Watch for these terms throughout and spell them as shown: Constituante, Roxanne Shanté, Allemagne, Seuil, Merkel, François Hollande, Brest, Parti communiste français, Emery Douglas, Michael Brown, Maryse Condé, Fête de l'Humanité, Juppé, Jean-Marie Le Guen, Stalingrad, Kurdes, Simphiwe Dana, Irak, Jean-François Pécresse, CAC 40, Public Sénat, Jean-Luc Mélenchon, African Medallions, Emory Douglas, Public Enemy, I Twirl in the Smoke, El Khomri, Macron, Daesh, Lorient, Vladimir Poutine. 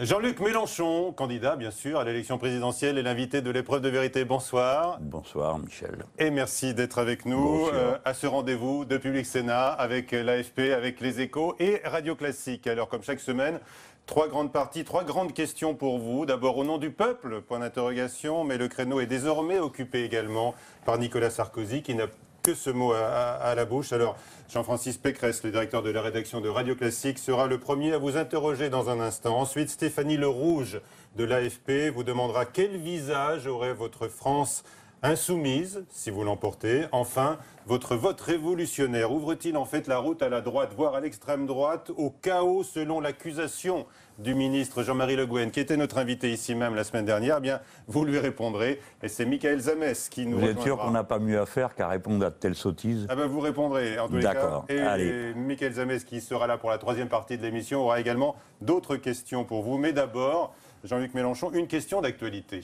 Jean-Luc Mélenchon, candidat bien sûr à l'élection présidentielle, est l'invité de l'épreuve de vérité. Bonsoir. Bonsoir Michel. Et merci d'être avec nous à ce rendez-vous de Public Sénat avec l'AFP, avec Les Échos et Radio Classique. Alors comme chaque semaine, trois grandes parties, trois grandes questions pour vous. D'abord au nom du peuple, point d'interrogation, mais le créneau est désormais occupé également par Nicolas Sarkozy qui n'a que ce mot à la bouche. Alors, Jean-François Pécresse, le directeur de la rédaction de Radio Classique, sera le premier à vous interroger dans un instant. Ensuite, Stéphanie Le Rouge de l'AFP vous demandera quel visage aurait votre France insoumise, si vous l'emportez. Enfin, votre vote révolutionnaire ouvre-t-il en fait la route à la droite, voire à l'extrême droite, au chaos selon l'accusation du ministre Jean-Marie Le Guen, qui était notre invité ici même la semaine dernière? Eh bien, vous lui répondrez. Et c'est Michaël Zemmès qui nous répondra. Vous êtes sûr qu'on n'a pas mieux à faire qu'à répondre à de telles sottises? Ah ben vous répondrez, en tous les cas. D'accord, allez. Et Michaël Zemmès, qui sera là pour la troisième partie de l'émission, aura également d'autres questions pour vous. Mais d'abord, Jean-Luc Mélenchon, une question d'actualité.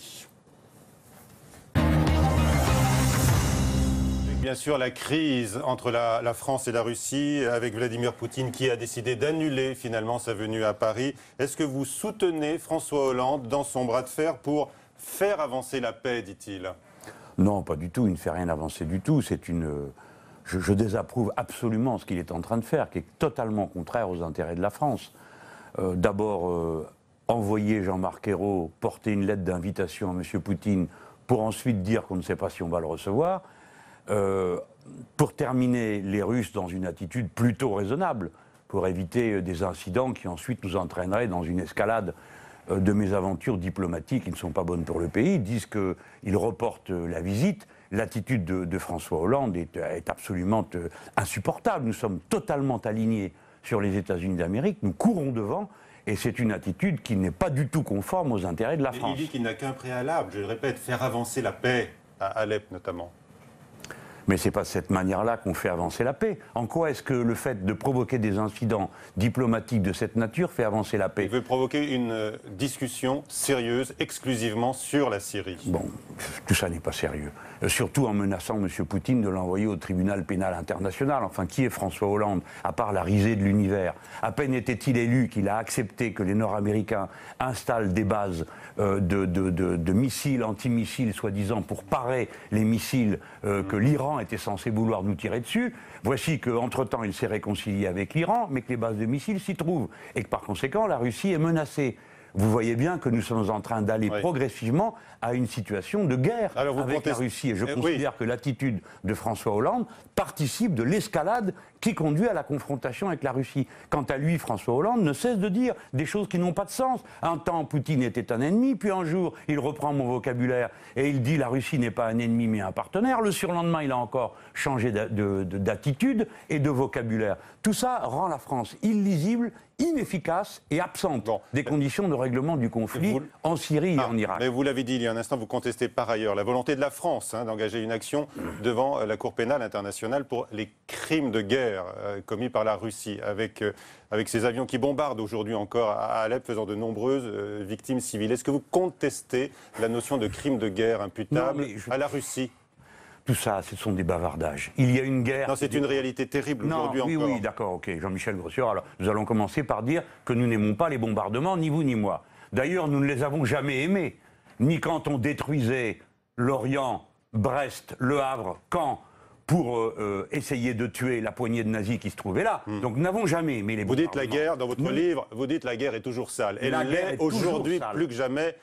Bien sûr, la crise entre la France et la Russie, avec Vladimir Poutine qui a décidé d'annuler finalement sa venue à Paris. Est-ce que vous soutenez François Hollande dans son bras de fer pour faire avancer la paix, dit-il? Non, pas du tout. Il ne fait rien avancer du tout. C'est une... Je désapprouve absolument ce qu'il est en train de faire, qui est totalement contraire aux intérêts de la France. D'abord, envoyer Jean-Marc Ayrault porter une lettre d'invitation à M. Poutine pour ensuite dire qu'on ne sait pas si on va le recevoir. Pour terminer, les Russes dans une attitude plutôt raisonnable, pour éviter des incidents qui ensuite nous entraîneraient dans une escalade de mésaventures diplomatiques qui ne sont pas bonnes pour le pays, disent qu'ils reportent la visite. L'attitude de François Hollande est absolument insupportable. Nous sommes totalement alignés sur les États-Unis d'Amérique, nous courons devant. Et c'est une attitude qui n'est pas du tout conforme aux intérêts de la France. Il dit qu'il n'a qu'un préalable, je le répète, faire avancer la paix, à Alep notamment. Mais ce n'est pas de cette manière-là qu'on fait avancer la paix. En quoi est-ce que le fait de provoquer des incidents diplomatiques de cette nature fait avancer la paix? Il veut provoquer une discussion sérieuse, exclusivement sur la Syrie. Bon, tout ça n'est pas sérieux. Surtout en menaçant M. Poutine de l'envoyer au tribunal pénal international. Enfin, qui est François Hollande, à part la risée de l'univers? À peine était-il élu qu'il a accepté que les Nord-Américains installent des bases de missiles, anti-missiles, soi-disant, pour parer les missiles que l'Iran était censé vouloir nous tirer dessus. Voici qu'entre-temps, il s'est réconcilié avec l'Iran, mais que les bases de missiles s'y trouvent. Et que par conséquent, la Russie est menacée. Vous voyez bien que nous sommes en train d'aller progressivement à une situation de guerre avec la Russie. Et je considère que l'attitude de François Hollande participe de l'escalade qui conduit à la confrontation avec la Russie. Quant à lui, François Hollande ne cesse de dire des choses qui n'ont pas de sens. Un temps, Poutine était un ennemi, puis un jour, il reprend mon vocabulaire et il dit la Russie n'est pas un ennemi mais un partenaire. Le surlendemain, il a encore changé d'attitude et de vocabulaire. Tout ça rend la France illisible, inefficace et absente des conditions de règlement du conflit en Syrie et en Irak. Mais vous l'avez dit il y a un instant, vous contestez par ailleurs la volonté de la France d'engager une action devant la Cour pénale internationale pour les crimes de guerre commis par la Russie, avec ces avions qui bombardent aujourd'hui encore à Alep, faisant de nombreuses victimes civiles. Est-ce que vous contestez la notion de crime de guerre imputable à la Russie ? Tout ça, ce sont des bavardages. Il y a une guerre... Non, c'est une réalité terrible aujourd'hui encore. Oui, d'accord, ok, Jean-Michel Grossier. Alors, nous allons commencer par dire que nous n'aimons pas les bombardements, ni vous ni moi. D'ailleurs, nous ne les avons jamais aimés. Ni quand on détruisait Lorient, Brest, Le Havre, Caen, pour essayer de tuer la poignée de nazis qui se trouvait là. Donc, nous n'avons jamais aimé les bombardements. Vous dites la guerre, dans votre livre, vous dites la guerre est toujours sale. Elle l'est aujourd'hui plus que jamais...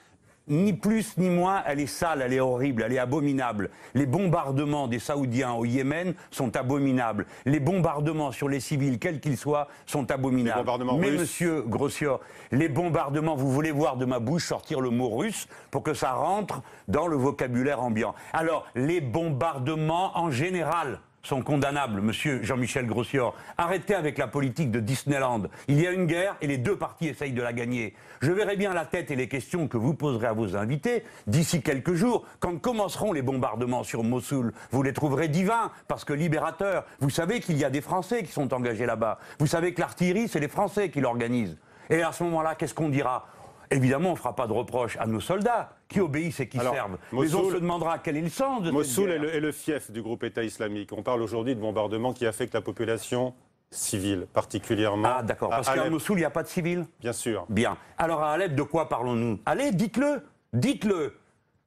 Ni plus ni moins, elle est sale, elle est horrible, elle est abominable. Les bombardements des Saoudiens au Yémen sont abominables. Les bombardements sur les civils, quels qu'ils soient, sont abominables. Mais monsieur Grossier, les bombardements, vous voulez voir de ma bouche sortir le mot russe pour que ça rentre dans le vocabulaire ambiant. Alors, les bombardements en général sont condamnables, monsieur Jean-Michel Grossier. Arrêtez avec la politique de Disneyland. Il y a une guerre et les deux parties essayent de la gagner. Je verrai bien la tête et les questions que vous poserez à vos invités d'ici quelques jours. Quand commenceront les bombardements sur Mossoul, vous les trouverez divins, parce que libérateurs. Vous savez qu'il y a des Français qui sont engagés là-bas. Vous savez que l'artillerie, c'est les Français qui l'organisent. Et à ce moment-là, qu'est-ce qu'on dira ? Évidemment, on ne fera pas de reproches à nos soldats qui obéissent et qui servent. Mossoul, mais on se demandera quel est le sens de cette guerre. Mossoul est le fief du groupe État islamique. On parle aujourd'hui de bombardements qui affectent la population civils, particulièrement. Ah d'accord, parce qu'à Mossoul, il n'y a pas de civils. Bien sûr. Bien. Alors à Alep, de quoi parlons-nous? Allez, dites-le, dites-le.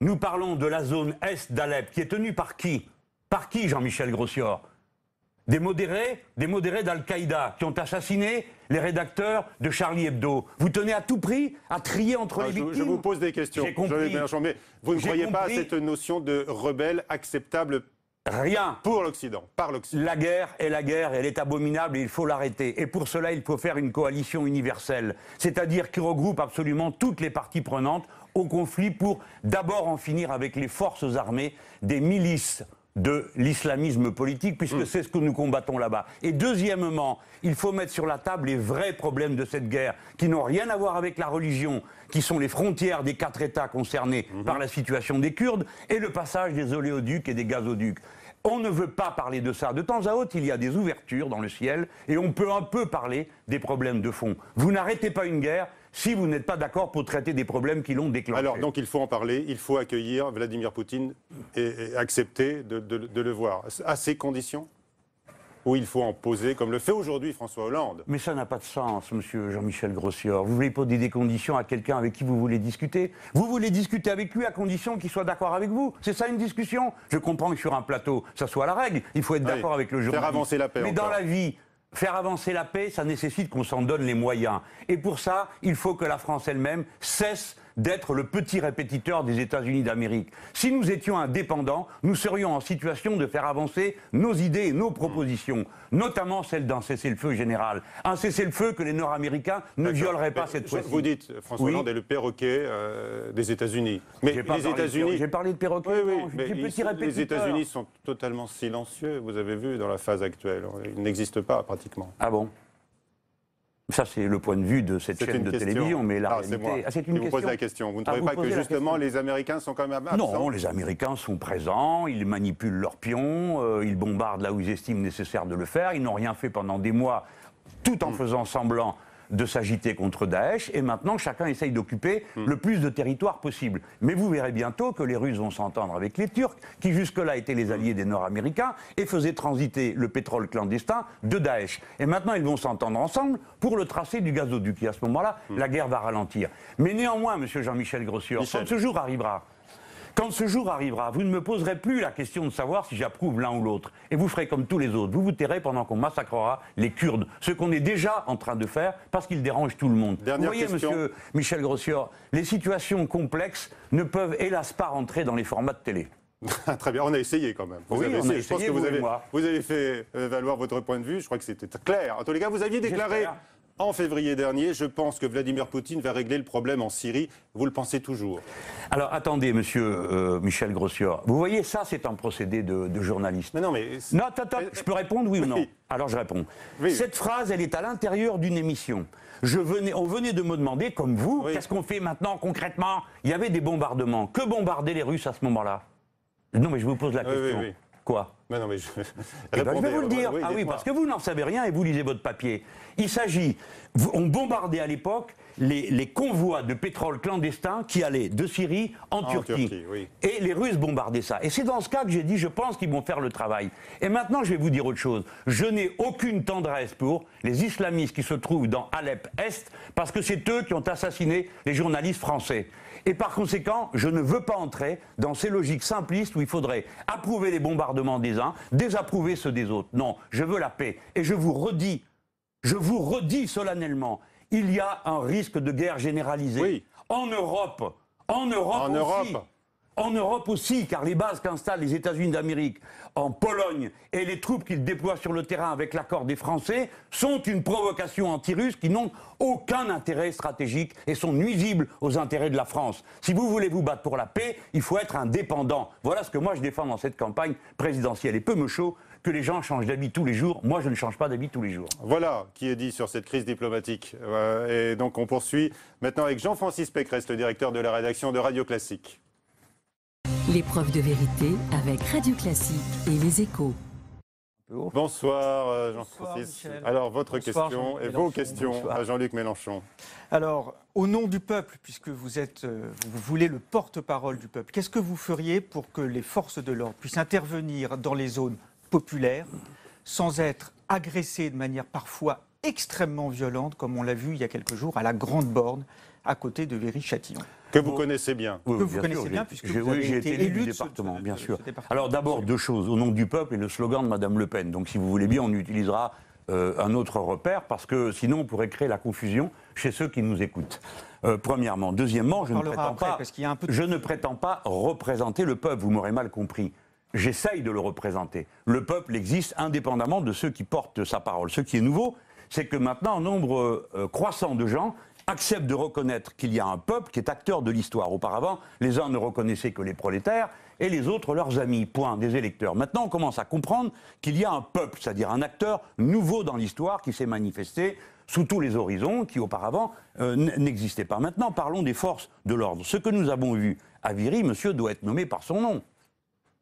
Nous parlons de la zone est d'Alep, qui est tenue par qui? Par qui, Jean-Michel Grossior? Des modérés d'Al-Qaïda, qui ont assassiné les rédacteurs de Charlie Hebdo. Vous tenez à tout prix à trier entre les victimes. Je vous pose des questions. J'ai compris. Mais vous ne croyez pas à cette notion de rebelle acceptable? Rien. Pour l'Occident, par l'Occident. La guerre, elle est abominable et il faut l'arrêter. Et pour cela, il faut faire une coalition universelle, c'est-à-dire qui regroupe absolument toutes les parties prenantes au conflit pour d'abord en finir avec les forces armées des milices de l'islamisme politique, puisque c'est ce que nous combattons là-bas. Et deuxièmement, il faut mettre sur la table les vrais problèmes de cette guerre, qui n'ont rien à voir avec la religion, qui sont les frontières des 4 États concernés par la situation des Kurdes, et le passage des oléoducs et des gazoducs. On ne veut pas parler de ça. De temps à autre, il y a des ouvertures dans le ciel, et on peut un peu parler des problèmes de fond. Vous n'arrêtez pas une guerre si vous n'êtes pas d'accord pour traiter des problèmes qui l'ont déclenché. Alors, donc, il faut en parler, il faut accueillir Vladimir Poutine et accepter de le voir. À ces conditions? Ou il faut en poser, comme le fait aujourd'hui François Hollande? Mais ça n'a pas de sens, monsieur Jean-Michel Grossior. Vous voulez poser des conditions à quelqu'un avec qui vous voulez discuter? Vous voulez discuter avec lui à condition qu'il soit d'accord avec vous. C'est ça une discussion? Je comprends que sur un plateau, ça soit la règle. Il faut être d'accord avec le journaliste. Faire avancer la paix. Mais dans la vie... Faire avancer la paix, ça nécessite qu'on s'en donne les moyens. Et pour ça, il faut que la France elle-même cesse d'être le petit répétiteur des États-Unis d'Amérique. Si nous étions indépendants, nous serions en situation de faire avancer nos idées et nos propositions, notamment celle d'un cessez-le-feu général. Un cessez-le-feu que les Nord-Américains ne violeraient pas cette fois-ci. Vous dites, François Hollande est le perroquet des États-Unis. Mais les États-Unis... J'ai parlé de perroquet, les États-Unis sont totalement silencieux, vous avez vu, dans la phase actuelle. Ils n'existent pas, pratiquement. Ah bon? Ça, c'est le point de vue de cette chaîne de télévision, mais la réalité... c'est une question. Je vous pose la question. Vous ne trouvez pas que, justement, les Américains sont quand même absents? Non, les Américains sont présents, ils manipulent leurs pions, ils bombardent là où ils estiment nécessaire de le faire, ils n'ont rien fait pendant des mois, tout en faisant semblant de s'agiter contre Daesh, et maintenant, chacun essaye d'occuper le plus de territoire possible. Mais vous verrez bientôt que les Russes vont s'entendre avec les Turcs, qui jusque-là étaient les alliés des Nord-Américains, et faisaient transiter le pétrole clandestin de Daesh. Et maintenant, ils vont s'entendre ensemble pour le tracé du gazoduc. Et à ce moment-là, la guerre va ralentir. Mais néanmoins, monsieur Jean-Michel Grossior, quand ce jour arrivera, vous ne me poserez plus la question de savoir si j'approuve l'un ou l'autre. Et vous ferez comme tous les autres. Vous vous tairez pendant qu'on massacrera les Kurdes. Ce qu'on est déjà en train de faire parce qu'ils dérangent tout le monde. Dernière question. Vous voyez, monsieur Michel Grossior, les situations complexes ne peuvent hélas pas rentrer dans les formats de télé. Très bien, on a essayé quand même. Oui, on a essayé, je pense que vous avez fait valoir votre point de vue. Je crois que c'était clair. En tous les cas, vous aviez déclaré en février dernier, je pense que Vladimir Poutine va régler le problème en Syrie. Vous le pensez toujours? Alors attendez, monsieur Michel Grossior. Vous voyez, ça c'est un procédé de journaliste. Mais non, mais... Non, je peux répondre oui ou non? Alors je réponds. Oui. Cette phrase, elle est à l'intérieur d'une émission. On venait de me demander, comme vous, qu'est-ce qu'on fait maintenant concrètement? Il y avait des bombardements. Que bombardaient les Russes à ce moment-là? Non, mais je vous pose la question. Quoi? Mais non, mais je vais vous le dire. Parce que vous n'en savez rien et vous lisez votre papier. Il s'agit... On bombardait à l'époque les convois de pétrole clandestin qui allaient de Syrie en Turquie. Et les Russes bombardaient ça. Et c'est dans ce cas que j'ai dit, je pense qu'ils vont faire le travail. Et maintenant, je vais vous dire autre chose. Je n'ai aucune tendresse pour les islamistes qui se trouvent dans Alep Est, parce que c'est eux qui ont assassiné les journalistes français. Et par conséquent, je ne veux pas entrer dans ces logiques simplistes où il faudrait approuver les bombardements des uns, désapprouver ceux des autres. Non, je veux la paix. Et je vous redis solennellement, il y a un risque de guerre généralisée. En Europe aussi, car les bases qu'installent les États-Unis d'Amérique en Pologne et les troupes qu'ils déploient sur le terrain avec l'accord des Français sont une provocation anti-russe qui n'ont aucun intérêt stratégique et sont nuisibles aux intérêts de la France. Si vous voulez vous battre pour la paix, il faut être indépendant. Voilà ce que moi je défends dans cette campagne présidentielle. Et peu me chaud que les gens changent d'habit tous les jours. Moi, je ne change pas d'habit tous les jours. Voilà qui est dit sur cette crise diplomatique. Et donc on poursuit maintenant avec Jean-François Pécresse, le directeur de la rédaction de Radio Classique. L'épreuve de vérité avec Radio Classique et Les Échos. Bonsoir Jean-Francis. Alors votre question et vos questions à Jean-Luc Mélenchon. Alors, au nom du peuple, puisque vous voulez le porte-parole du peuple, qu'est-ce que vous feriez pour que les forces de l'ordre puissent intervenir dans les zones populaires sans être agressés de manière parfois extrêmement violente, comme on l'a vu il y a quelques jours à la Grande Borne, à côté de Viry Châtillon. Que vous connaissez bien. Oui, que vous connaissez bien, puisque vous avez été élu du département, bien sûr. Alors d'abord, deux choses, au nom du peuple et le slogan de Madame Le Pen. Donc si vous voulez bien, on utilisera un autre repère, parce que sinon on pourrait créer la confusion chez ceux qui nous écoutent. Premièrement. Deuxièmement, je ne prétends pas représenter le peuple, vous m'aurez mal compris. J'essaye de le représenter. Le peuple existe indépendamment de ceux qui portent sa parole. Ce qui est nouveau, c'est que maintenant, un nombre croissant de gens acceptent de reconnaître qu'il y a un peuple qui est acteur de l'histoire. Auparavant, les uns ne reconnaissaient que les prolétaires et les autres leurs amis, point, des électeurs. Maintenant, on commence à comprendre qu'il y a un peuple, c'est-à-dire un acteur nouveau dans l'histoire qui s'est manifesté sous tous les horizons, qui auparavant n'existait pas. Maintenant, parlons des forces de l'ordre. Ce que nous avons vu à Viry, monsieur, doit être nommé par son nom.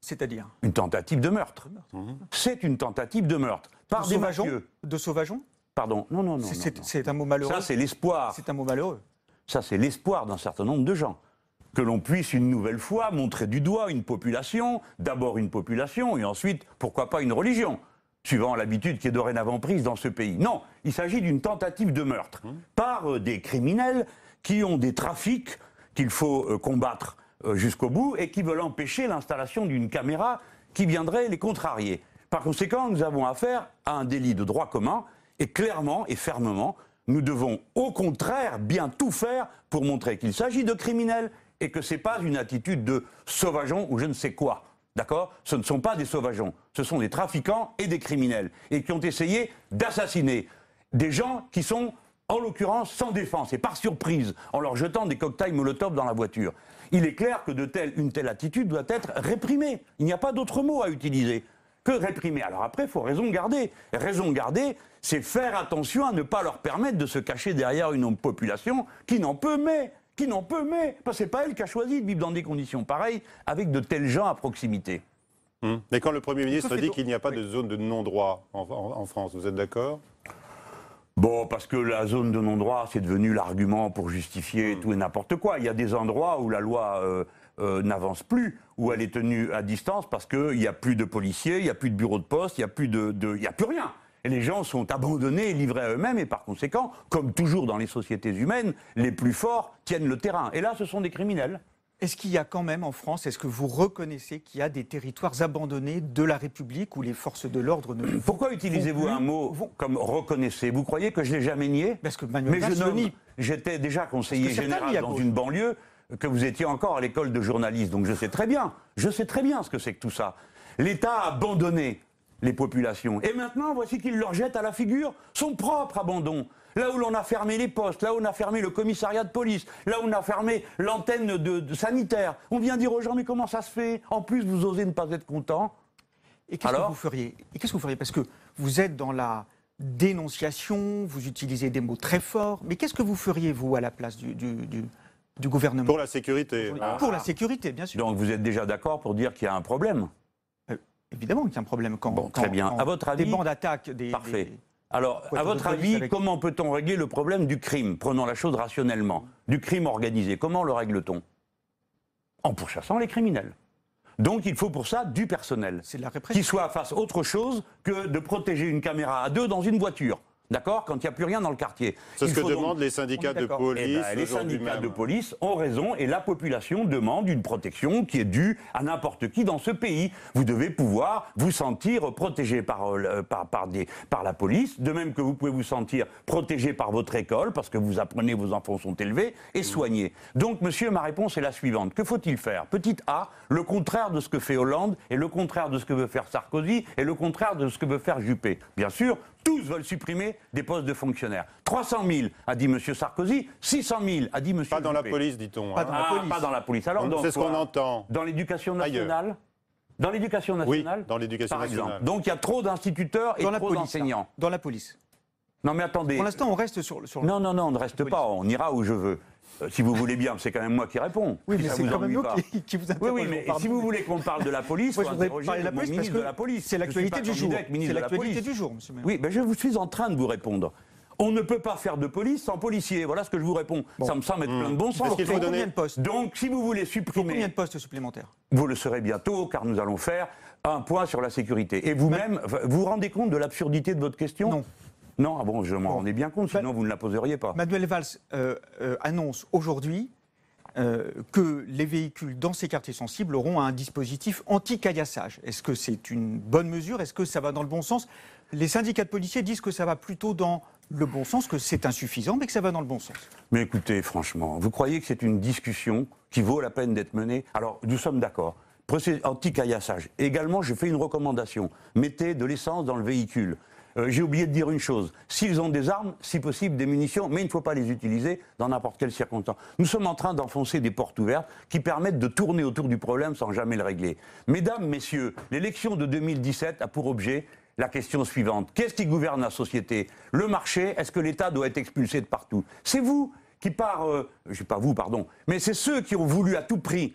C'est-à-dire ? Une tentative de meurtre. Mmh. C'est une tentative de meurtre. Par des mafieux. De sauvageons ? Pardon, non. C'est un mot malheureux. Ça, c'est l'espoir. C'est un mot malheureux. Ça, c'est l'espoir d'un certain nombre de gens. Que l'on puisse une nouvelle fois montrer du doigt une population, d'abord une population, et ensuite, pourquoi pas une religion, suivant l'habitude qui est dorénavant prise dans ce pays. Non, il s'agit d'une tentative de meurtre par des criminels qui ont des trafics qu'il faut combattre jusqu'au bout et qui veulent empêcher l'installation d'une caméra qui viendrait les contrarier. Par conséquent, nous avons affaire à un délit de droit commun. Et clairement et fermement, nous devons au contraire bien tout faire pour montrer qu'il s'agit de criminels et que ce n'est pas une attitude de sauvageon ou je ne sais quoi. D'accord ? Ce ne sont pas des sauvageons, ce sont des trafiquants et des criminels et qui ont essayé d'assassiner des gens qui sont en l'occurrence sans défense et par surprise en leur jetant des cocktails Molotov dans la voiture. Il est clair que une telle attitude doit être réprimée. Il n'y a pas d'autre mot à utiliser. Que réprimer? Alors après, il faut raison garder. Raison garder, c'est faire attention à ne pas leur permettre de se cacher derrière une population qui n'en peut mais, parce que c'est pas elle qui a choisi de vivre dans des conditions pareilles avec de tels gens à proximité. Mais quand le Premier ministre dit qu'il n'y a pas de zone de non-droit en France, vous êtes d'accord? Bon, parce que la zone de non-droit, c'est devenu l'argument pour justifier tout et n'importe quoi. Il y a des endroits où la loi n'avance plus, où elle est tenue à distance parce qu'il n'y a plus de policiers, il n'y a plus de bureaux de poste, il n'y a plus de rien. Et les gens sont abandonnés et livrés à eux-mêmes et par conséquent, comme toujours dans les sociétés humaines, les plus forts tiennent le terrain. Et là, ce sont des criminels. Est-ce qu'il y a quand même en France, est-ce que vous reconnaissez qu'il y a des territoires abandonnés de la République où les forces de l'ordre ne... Pourquoi utilisez-vous un mot comme « reconnaissez » ? Vous croyez que je ne l'ai jamais nié ? Parce que Manuel Valls. J'étais déjà conseiller général dans une banlieue, que vous étiez encore à l'école de journaliste. Donc je sais très bien ce que c'est que tout ça. L'État a abandonné les populations. Et maintenant, voici qu'il leur jette à la figure son propre abandon. Là où l'on a fermé les postes, là où on a fermé le commissariat de police, là où on a fermé l'antenne de sanitaire, on vient dire aux gens, mais comment ça se fait? En plus, vous osez ne pas être content. Et qu'est-ce que vous feriez? Parce que vous êtes dans la dénonciation, vous utilisez des mots très forts, mais qu'est-ce que vous feriez, vous, à la place du gouvernement? Pour la sécurité. Pour la sécurité, bien sûr. Donc vous êtes déjà d'accord pour dire qu'il y a un problème? Évidemment qu'il y a un problème. Très bien. À votre avis, des bandes d'attaque, parfait. Alors, à votre avis, comment peut-on régler le problème du crime? Prenons la chose rationnellement. Du crime organisé, comment le règle-t-on? En pourchassant les criminels. Donc, il faut pour ça du personnel. C'est de la répression. Qui soit face à autre chose que de protéger une caméra à deux dans une voiture. D'accord? Quand il n'y a plus rien dans le quartier. C'est ce que demandent les syndicats de police. Les syndicats de police ont raison et la population demande une protection qui est due à n'importe qui dans ce pays. Vous devez pouvoir vous sentir protégé par la police, de même que vous pouvez vous sentir protégé par votre école, parce que vous apprenez, vos enfants sont élevés, et soignés. Donc, monsieur, ma réponse est la suivante. Que faut-il faire? Petite A, le contraire de ce que fait Hollande, et le contraire de ce que veut faire Sarkozy, et le contraire de ce que veut faire Juppé. Bien sûr, tous veulent supprimer des postes de fonctionnaires. 300 000, a dit M. Sarkozy, 600 000, a dit M. Pas dans la police, dit-on. Pas dans la police. Alors, c'est ce qu'on entend. Dans l'éducation nationale? Dans l'éducation nationale? Oui, dans l'éducation nationale. Par exemple. Donc, il y a trop d'instituteurs et trop d'enseignants. Dans la police. Non, mais attendez. Pour l'instant, on reste sur Non, on ne reste pas. On ira où je veux. Si vous voulez bien, c'est quand même moi qui réponds. Oui, mais c'est quand même nous qui vous interrogeons. Oui, mais si vous voulez qu'on parle de la police, moi, je voudrais parler de la police parce que c'est l'actualité du jour. C'est l'actualité du jour, monsieur. Oui, je suis en train de vous répondre. On ne peut pas faire de police sans policiers. Voilà ce que je vous réponds. Bon. Ça me semble être plein de bon sens. Il faut combien de postes? Donc, si vous voulez supprimer... Combien de postes supplémentaires? Vous le saurez bientôt, car nous allons faire un point sur la sécurité. Et vous-même, vous vous rendez compte de l'absurdité de votre question? Non. Non, ah bon, je m'en rendais bien compte, sinon vous ne la poseriez pas. Manuel Valls annonce aujourd'hui que les véhicules dans ces quartiers sensibles auront un dispositif anti-caillassage. Est-ce que c'est une bonne mesure? Est-ce que ça va dans le bon sens? Les syndicats de policiers disent que ça va plutôt dans le bon sens, que c'est insuffisant, mais que ça va dans le bon sens. Mais écoutez, franchement, vous croyez que c'est une discussion qui vaut la peine d'être menée? Alors, nous sommes d'accord. Anti-caillassage. Également, je fais une recommandation. Mettez de l'essence dans le véhicule. J'ai oublié de dire une chose. S'ils ont des armes, si possible des munitions, mais il ne faut pas les utiliser dans n'importe quelle circonstance. Nous sommes en train d'enfoncer des portes ouvertes qui permettent de tourner autour du problème sans jamais le régler. Mesdames, messieurs, l'élection de 2017 a pour objet la question suivante. Qu'est-ce qui gouverne la société? Le marché? Est-ce que l'État doit être expulsé de partout? C'est vous qui par... je dis pas vous, pardon. Mais c'est ceux qui ont voulu à tout prix...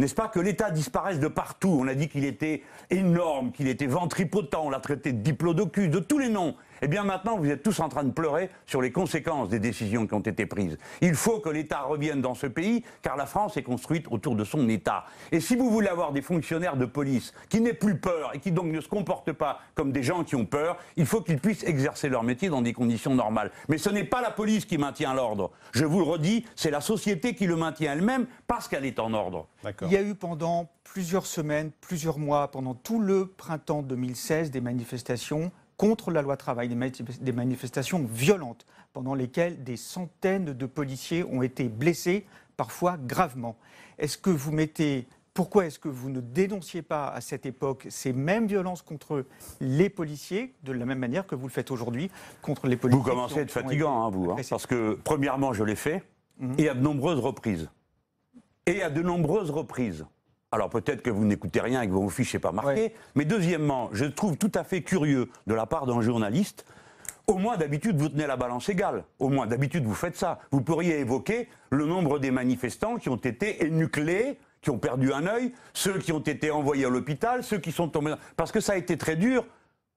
N'est-ce pas que l'État disparaisse de partout? On a dit qu'il était énorme, qu'il était ventripotent, on l'a traité de diplodocus, de tous les noms. Eh bien maintenant, vous êtes tous en train de pleurer sur les conséquences des décisions qui ont été prises. Il faut que l'État revienne dans ce pays, car la France est construite autour de son État. Et si vous voulez avoir des fonctionnaires de police qui n'aient plus peur et qui donc ne se comportent pas comme des gens qui ont peur, il faut qu'ils puissent exercer leur métier dans des conditions normales. Mais ce n'est pas la police qui maintient l'ordre. Je vous le redis, c'est la société qui le maintient elle-même parce qu'elle est en ordre. Il y a eu pendant plusieurs semaines, plusieurs mois, pendant tout le printemps 2016, des manifestations contre la loi travail, des manifestations violentes, pendant lesquelles des centaines de policiers ont été blessés, parfois gravement. Est-ce que vous mettez... Pourquoi est-ce que vous ne dénonciez pas à cette époque ces mêmes violences contre les policiers, de la même manière que vous le faites aujourd'hui contre les policiers? Vous commencez à être fatigant, hein, vous, hein, parce que, premièrement, je l'ai fait, et à de nombreuses reprises. Alors peut-être que vous n'écoutez rien et que vos fiches n'est pas marqué, mais deuxièmement, je trouve tout à fait curieux de la part d'un journaliste, au moins d'habitude vous tenez la balance égale, au moins d'habitude vous faites ça. Vous pourriez évoquer le nombre des manifestants qui ont été énucléés, qui ont perdu un œil, ceux qui ont été envoyés à l'hôpital, ceux qui sont tombés... Parce que ça a été très dur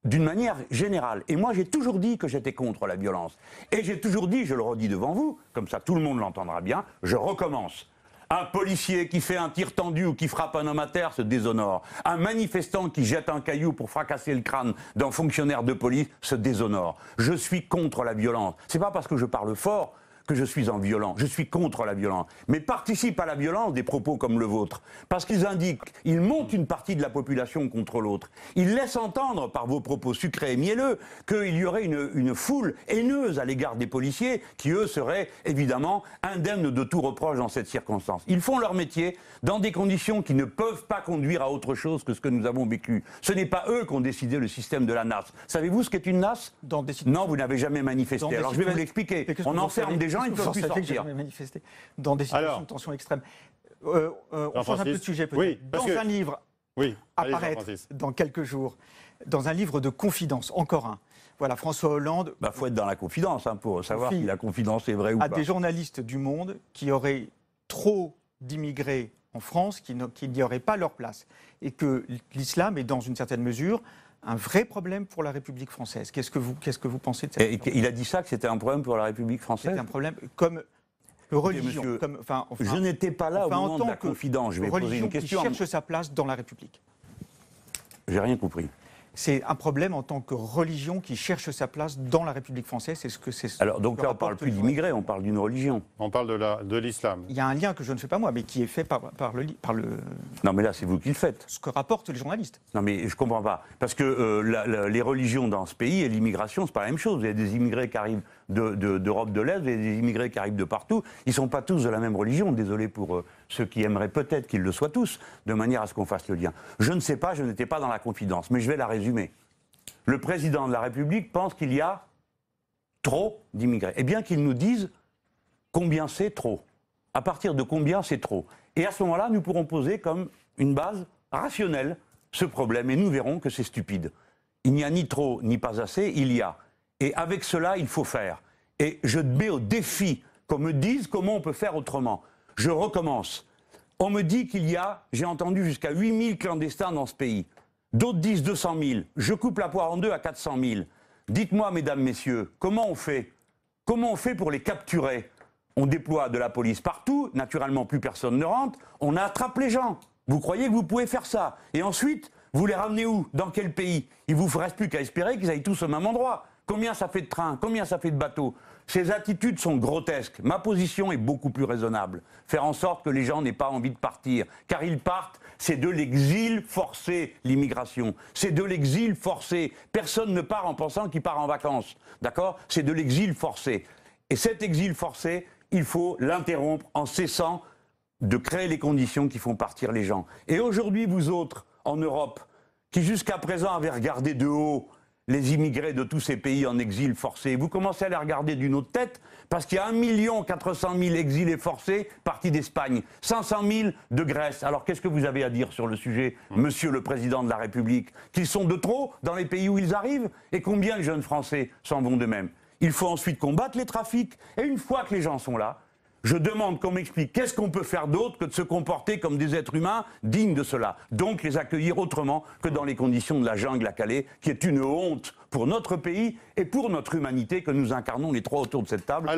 d'une manière générale. Et moi j'ai toujours dit que j'étais contre la violence. Et j'ai toujours dit, je le redis devant vous, comme ça tout le monde l'entendra bien, je recommence. Un policier qui fait un tir tendu ou qui frappe un homme à terre se déshonore. Un manifestant qui jette un caillou pour fracasser le crâne d'un fonctionnaire de police se déshonore. Je suis contre la violence. C'est pas parce que je parle fort que je suis en violent. Je suis contre la violence. Mais participe à la violence des propos comme le vôtre. Parce qu'ils indiquent, ils montent une partie de la population contre l'autre. Ils laissent entendre, par vos propos sucrés et mielleux, qu'il y aurait une foule haineuse à l'égard des policiers, qui eux seraient évidemment indemnes de tout reproche dans cette circonstance. Ils font leur métier dans des conditions qui ne peuvent pas conduire à autre chose que ce que nous avons vécu. Ce n'est pas eux qui ont décidé le système de la NAS. Savez-vous ce qu'est une NAS? Non, vous n'avez jamais manifesté. Alors je vais vous l'expliquer. On enferme des gens. Ils ne peuvent plus sortir. Dans des situations de tension extrême. On change un peu de sujet peut-être. Oui, dans un livre apparaître dans quelques jours, dans un livre de confidence, encore un. Voilà, François Hollande... Il faut être dans la confidence hein, pour savoir si la confidence est vraie ou pas. À des journalistes du Monde qui auraient trop d'immigrés en France, qui n'y auraient pas leur place. Et que l'islam est dans une certaine mesure... un vrai problème pour la République française. Qu'est-ce que vous pensez de ça? Il a dit ça, que c'était un problème pour la République française? C'est un problème comme religion. Monsieur, comme, je n'étais pas là au moment de la confidence. Je vais poser une question. Religion qui cherche sa place dans la République. J'ai rien compris. C'est un problème en tant que religion qui cherche sa place dans la République française. C'est ce que c'est. Alors donc là, on ne parle plus d'immigrés, on parle d'une religion. On parle de l'islam. Il y a un lien que je ne fais pas moi, mais qui est fait par le. Non, mais là, c'est vous qui le faites. Ce que rapportent les journalistes. Non, mais je comprends pas, parce que les religions dans ce pays et l'immigration, c'est pas la même chose. Il y a des immigrés qui arrivent d'Europe de l'Est, il y a des immigrés qui arrivent de partout. Ils sont pas tous de la même religion. Désolé pour ceux qui aimeraient peut-être qu'ils le soient tous, de manière à ce qu'on fasse le lien. Je ne sais pas, je n'étais pas dans la confidence, mais je vais la résumer. Le président de la République pense qu'il y a trop d'immigrés. Eh bien qu'il nous dise combien c'est trop, à partir de combien c'est trop. Et à ce moment-là, nous pourrons poser comme une base rationnelle ce problème, et nous verrons que c'est stupide. Il n'y a ni trop, ni pas assez, il y a. Et avec cela, il faut faire. Et je mets au défi qu'on me dise comment on peut faire autrement. Je recommence. On me dit qu'il y a, j'ai entendu, jusqu'à 8000 clandestins dans ce pays. D'autres disent 200 000. Je coupe la poire en deux à 400 000. Dites-moi, mesdames, messieurs, comment on fait? Comment on fait pour les capturer ? On déploie de la police partout, naturellement plus personne ne rentre, on attrape les gens. Vous croyez que vous pouvez faire ça ? Et ensuite, vous les ramenez où ? Dans quel pays ? Il ne vous reste plus qu'à espérer qu'ils aillent tous au même endroit. Combien ça fait de trains ? Combien ça fait de bateaux ? Ces attitudes sont grotesques. Ma position est beaucoup plus raisonnable. Faire en sorte que les gens n'aient pas envie de partir. Car ils partent, c'est de l'exil forcé, l'immigration. C'est de l'exil forcé. Personne ne part en pensant qu'il part en vacances. D'accord ? C'est de l'exil forcé. Et cet exil forcé, il faut l'interrompre en cessant de créer les conditions qui font partir les gens. Et aujourd'hui, vous autres, en Europe, qui jusqu'à présent avez regardé de haut les immigrés de tous ces pays en exil forcé, vous commencez à les regarder d'une autre tête, parce qu'il y a 1 400 000 exilés forcés partis d'Espagne, 500 000 de Grèce. Alors qu'est-ce que vous avez à dire sur le sujet, monsieur le Président de la République ? Qu'ils sont de trop dans les pays où ils arrivent ? Et combien de jeunes Français s'en vont d'eux-mêmes ? Il faut ensuite combattre les trafics. Et une fois que les gens sont là, je demande qu'on m'explique qu'est-ce qu'on peut faire d'autre que de se comporter comme des êtres humains dignes de cela. Donc les accueillir autrement que dans les conditions de la jungle à Calais, qui est une honte pour notre pays et pour notre humanité que nous incarnons les trois autour de cette table,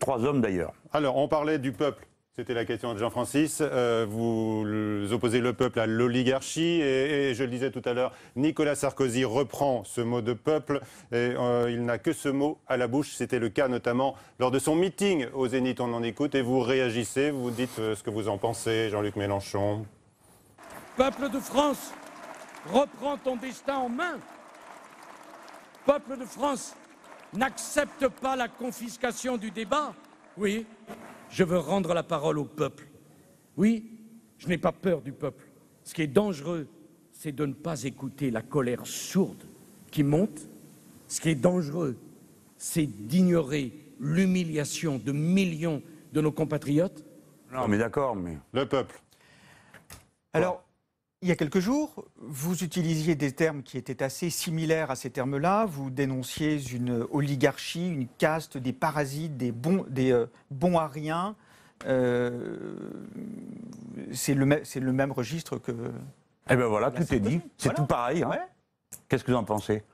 trois hommes d'ailleurs. Alors, on parlait du peuple. C'était la question de Jean-Francis. Vous opposez le peuple à l'oligarchie. Et je le disais tout à l'heure, Nicolas Sarkozy reprend ce mot de peuple. Il n'a que ce mot à la bouche. C'était le cas notamment lors de son meeting au Zénith. On en écoute et vous réagissez. Vous dites ce que vous en pensez, Jean-Luc Mélenchon. Peuple de France, reprends ton destin en main. Peuple de France, n'accepte pas la confiscation du débat. Oui. Je veux rendre la parole au peuple. Oui, je n'ai pas peur du peuple. Ce qui est dangereux, c'est de ne pas écouter la colère sourde qui monte. Ce qui est dangereux, c'est d'ignorer l'humiliation de millions de nos compatriotes. Non, mais d'accord, mais... Le peuple. Alors, il y a quelques jours, vous utilisiez des termes qui étaient assez similaires à ces termes-là. Vous dénonciez une oligarchie, une caste, des parasites, des bons à rien. C'est le même registre que... Eh bien voilà, tout est dit. C'est tout pareil. Hein. Ouais. Qu'est-ce que vous en pensez ?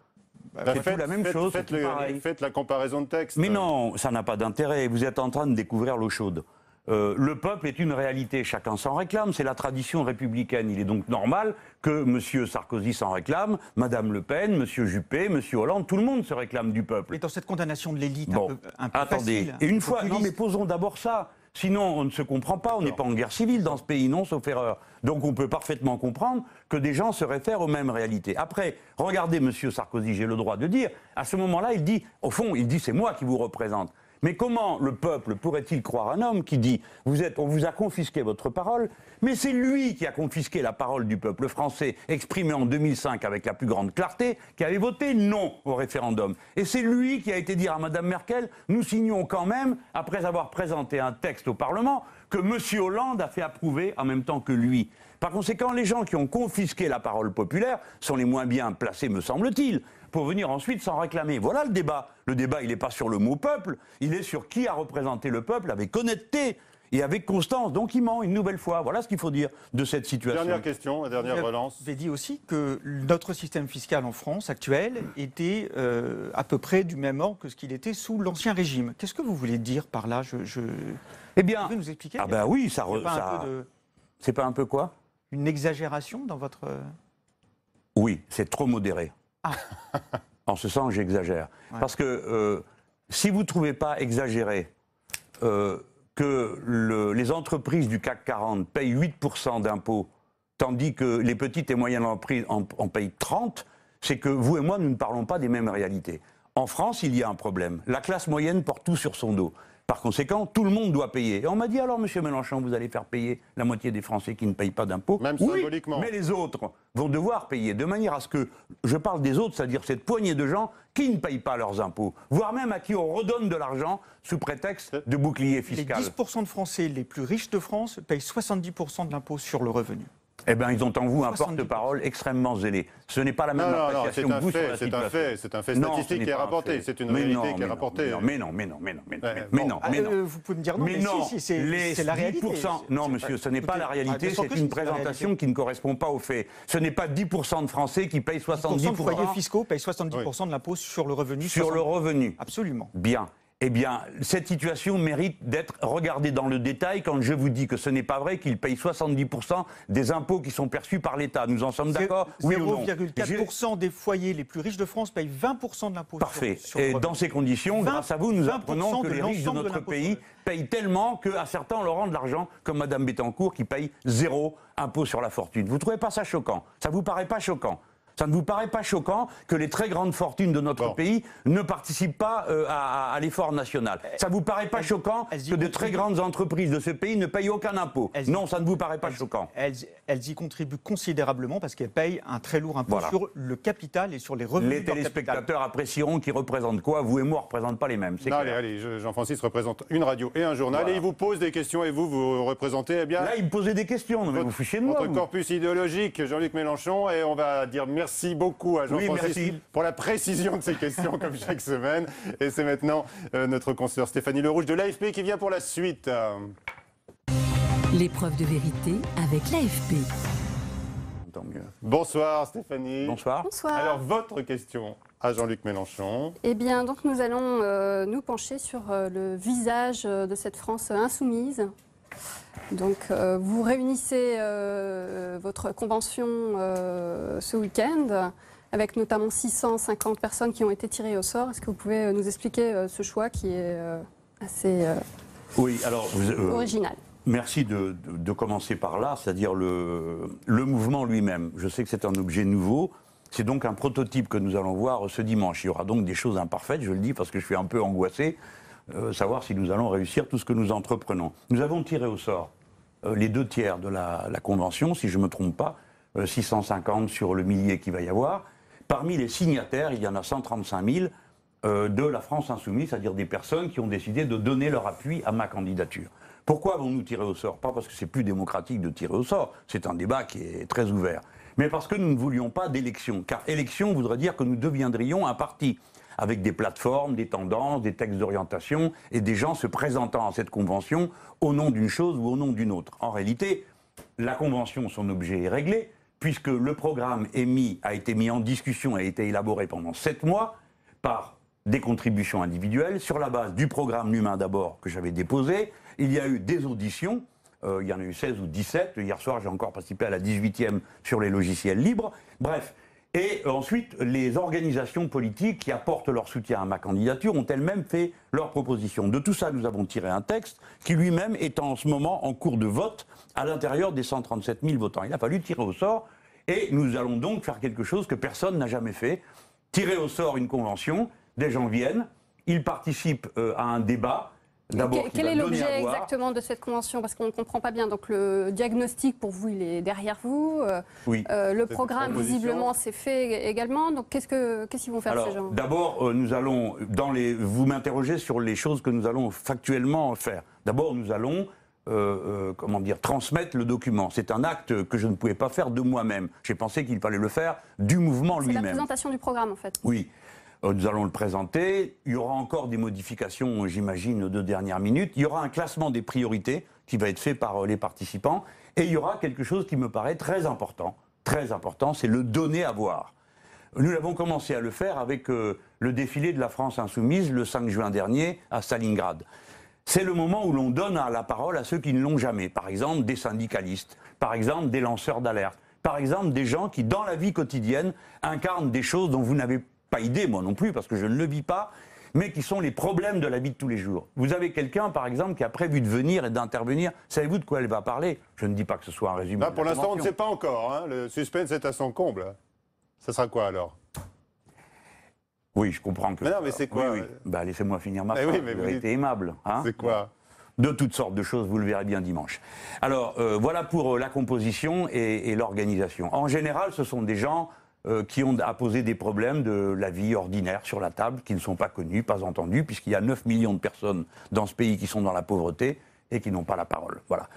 Faites la comparaison de texte. Mais non, ça n'a pas d'intérêt. Vous êtes en train de découvrir l'eau chaude. Le peuple est une réalité, chacun s'en réclame, c'est la tradition républicaine. Il est donc normal que M. Sarkozy s'en réclame, Mme Le Pen, M. Juppé, M. Hollande, tout le monde se réclame du peuple. Et dans cette condamnation de l'élite un peu facile... Et une fois, non mais posons d'abord ça, sinon on ne se comprend pas, on n'est pas en guerre civile dans ce pays, non, sauf erreur. Donc on peut parfaitement comprendre que des gens se réfèrent aux mêmes réalités. Après, regardez M. Sarkozy, j'ai le droit de dire, à ce moment-là, il dit, au fond, il dit c'est moi qui vous représente. Mais comment le peuple pourrait-il croire un homme qui dit « on vous a confisqué votre parole », mais c'est lui qui a confisqué la parole du peuple français, exprimée en 2005 avec la plus grande clarté, qui avait voté non au référendum. Et c'est lui qui a été dire à Mme Merkel « nous signons quand même, après avoir présenté un texte au Parlement, que M. Hollande a fait approuver en même temps que lui ». Par conséquent, les gens qui ont confisqué la parole populaire sont les moins bien placés, me semble-t-il, pour venir ensuite s'en réclamer. Voilà le débat. Le débat, il n'est pas sur le mot « peuple », il est sur qui a représenté le peuple avec honnêteté et avec constance. Donc il ment une nouvelle fois. Voilà ce qu'il faut dire de cette situation. Dernière question, la dernière relance. Vous avez dit aussi que notre système fiscal en France actuel était à peu près du même ordre que ce qu'il était sous l'Ancien Régime. Qu'est-ce que vous voulez dire par là ? Eh bien, vous pouvez nous expliquer ? Ah ben oui, ça... C'est pas un peu quoi ? Une exagération dans votre... Oui, c'est trop modéré. Ah. En ce sens, j'exagère. Ouais. Parce que si vous ne trouvez pas exagéré que les entreprises du CAC 40 payent 8% d'impôts, tandis que les petites et moyennes entreprises en payent 30, c'est que vous et moi, nous ne parlons pas des mêmes réalités. En France, il y a un problème. La classe moyenne porte tout sur son dos. Par conséquent, tout le monde doit payer. Et on m'a dit, alors, monsieur Mélenchon, vous allez faire payer la moitié des Français qui ne payent pas d'impôts. Même symboliquement. Oui, mais les autres vont devoir payer, de manière à ce que, je parle des autres, c'est-à-dire cette poignée de gens qui ne payent pas leurs impôts, voire même à qui on redonne de l'argent sous prétexte de bouclier fiscal. Les 10% de Français les plus riches de France payent 70% de l'impôt sur le revenu. Eh bien, ils ont en vous un porte-parole extrêmement zélé. Ce n'est pas la même appréciation que vous sur la situation. C'est un fait statistique qui est rapporté. C'est une réalité qui est rapportée. Mais non. Vous pouvez me dire non, mais si, c'est la réalité. Non, monsieur, ce n'est pas la réalité. C'est une présentation qui ne correspond pas aux faits. Ce n'est pas 10% de Français qui payent 70%. Les foyers fiscaux payent 70% de l'impôt sur le revenu. Absolument. Bien. eh bien, cette situation mérite d'être regardée dans le détail quand je vous dis que ce n'est pas vrai qu'ils payent 70% des impôts qui sont perçus par l'État. Nous en sommes d'accord, oui ou non? 0,4% des foyers les plus riches de France payent 20% de l'impôt. Parfait. Et dans ces conditions, grâce à vous, nous apprenons que les riches de notre pays payent tellement qu'à certains, on leur rend de l'argent, comme Mme Bettencourt qui paye 0 impôt sur la fortune. Vous ne trouvez pas ça choquant? Ça ne vous paraît pas choquant? Ça ne vous paraît pas choquant que les très grandes fortunes de notre pays ne participent pas à l'effort national? Ça ne vous paraît pas choquant que de très grandes entreprises de ce pays ne payent aucun impôt? Non, ça ne vous paraît pas choquant. Elles y contribuent considérablement parce qu'elles payent un très lourd impôt sur le capital et sur les revenus. Les téléspectateurs apprécieront qui représentent quoi. Vous et moi, on ne représente pas les mêmes. Non, allez, Jean-Francis représente une radio et un journal et il vous pose des questions et vous, vous représentez, eh bien... Là, il me posait des questions, mais vous fichez de moi. Votre corpus idéologique, Jean-Luc Mélenchon, et on va dire merci beaucoup à Jean-Francis pour la précision de ces questions comme chaque semaine. Et c'est maintenant notre consoeur Stéphanie Le Rouge de l'AFP qui vient pour la suite. L'épreuve de vérité avec l'AFP. Bonsoir Stéphanie. Bonsoir. Bonsoir. Alors votre question à Jean-Luc Mélenchon. Eh bien donc nous allons nous pencher sur le visage de cette France insoumise. Donc vous réunissez votre convention ce week-end avec notamment 650 personnes qui ont été tirées au sort. Est-ce que vous pouvez nous expliquer ce choix qui est assez original? Merci de commencer par là, c'est-à-dire le mouvement lui-même. Je sais que c'est un objet nouveau. C'est donc un prototype que nous allons voir ce dimanche. Il y aura donc des choses imparfaites, je le dis parce que je suis un peu angoissé. Savoir si nous allons réussir tout ce que nous entreprenons. Nous avons tiré au sort les 2/3 de la convention, si je ne me trompe pas, 650 sur le millier qu'il va y avoir. Parmi les signataires, il y en a 135 000 de la France Insoumise, c'est-à-dire des personnes qui ont décidé de donner leur appui à ma candidature. Pourquoi avons-nous tiré au sort? Pas parce que c'est plus démocratique de tirer au sort, c'est un débat qui est très ouvert, mais parce que nous ne voulions pas d'élection, car élection voudrait dire que nous deviendrions un parti, avec des plateformes, des tendances, des textes d'orientation et des gens se présentant à cette convention au nom d'une chose ou au nom d'une autre. En réalité, la convention, son objet est réglé, puisque le programme a été mis en discussion, a été élaboré pendant 7 mois par des contributions individuelles, sur la base du programme humain d'abord que j'avais déposé. Il y a eu des auditions, il y en a eu 16 ou 17, hier soir j'ai encore participé à la 18e sur les logiciels libres, bref. Et ensuite, les organisations politiques qui apportent leur soutien à ma candidature ont elles-mêmes fait leurs propositions. De tout ça, nous avons tiré un texte qui lui-même est en ce moment en cours de vote à l'intérieur des 137 000 votants. Il a fallu tirer au sort et nous allons donc faire quelque chose que personne n'a jamais fait. Tirer au sort une convention, des gens viennent, ils participent à un débat. Quel est l'objet exactement de cette convention? Parce qu'on ne comprend pas bien. Donc le diagnostic, pour vous, il est derrière vous. Oui. Le programme, visiblement, c'est fait également. Donc qu'est-ce qu'ils vont faire, ces gens? D'abord, nous allons... Vous m'interrogez sur les choses que nous allons factuellement faire. D'abord, nous allons transmettre le document. C'est un acte que je ne pouvais pas faire de moi-même. J'ai pensé qu'il fallait le faire du mouvement lui-même. C'est la présentation du programme, en fait. Oui. Nous allons le présenter. Il y aura encore des modifications, j'imagine, de dernière minute. Il y aura un classement des priorités qui va être fait par les participants. Et il y aura quelque chose qui me paraît très important, c'est le donner à voir. Nous l'avons commencé à le faire avec le défilé de la France Insoumise le 5 juin dernier à Stalingrad. C'est le moment où l'on donne la parole à ceux qui ne l'ont jamais. Par exemple, des syndicalistes, par exemple, des lanceurs d'alerte, par exemple, des gens qui, dans la vie quotidienne, incarnent des choses dont vous n'avez pas idée, moi non plus, parce que je ne le vis pas, mais qui sont les problèmes de la vie de tous les jours. Vous avez quelqu'un, par exemple, qui a prévu de venir et d'intervenir. Savez-vous de quoi elle va parler? Je ne dis pas que ce soit un résumé. Là, pour l'instant, on ne sait pas encore. Hein. Le suspense est à son comble. Ça sera quoi, alors? Oui, je comprends que... Mais non, mais c'est quoi? Oui, oui. Bah, laissez-moi finir ma phrase. Oui, vous avez été aimable. Hein, c'est quoi? De toutes sortes de choses, vous le verrez bien dimanche. Alors, voilà pour la composition et l'organisation. En général, ce sont des gens... qui ont à poser des problèmes de la vie ordinaire sur la table, qui ne sont pas connus, pas entendus, puisqu'il y a 9 millions de personnes dans ce pays qui sont dans la pauvreté et qui n'ont pas la parole. Voilà.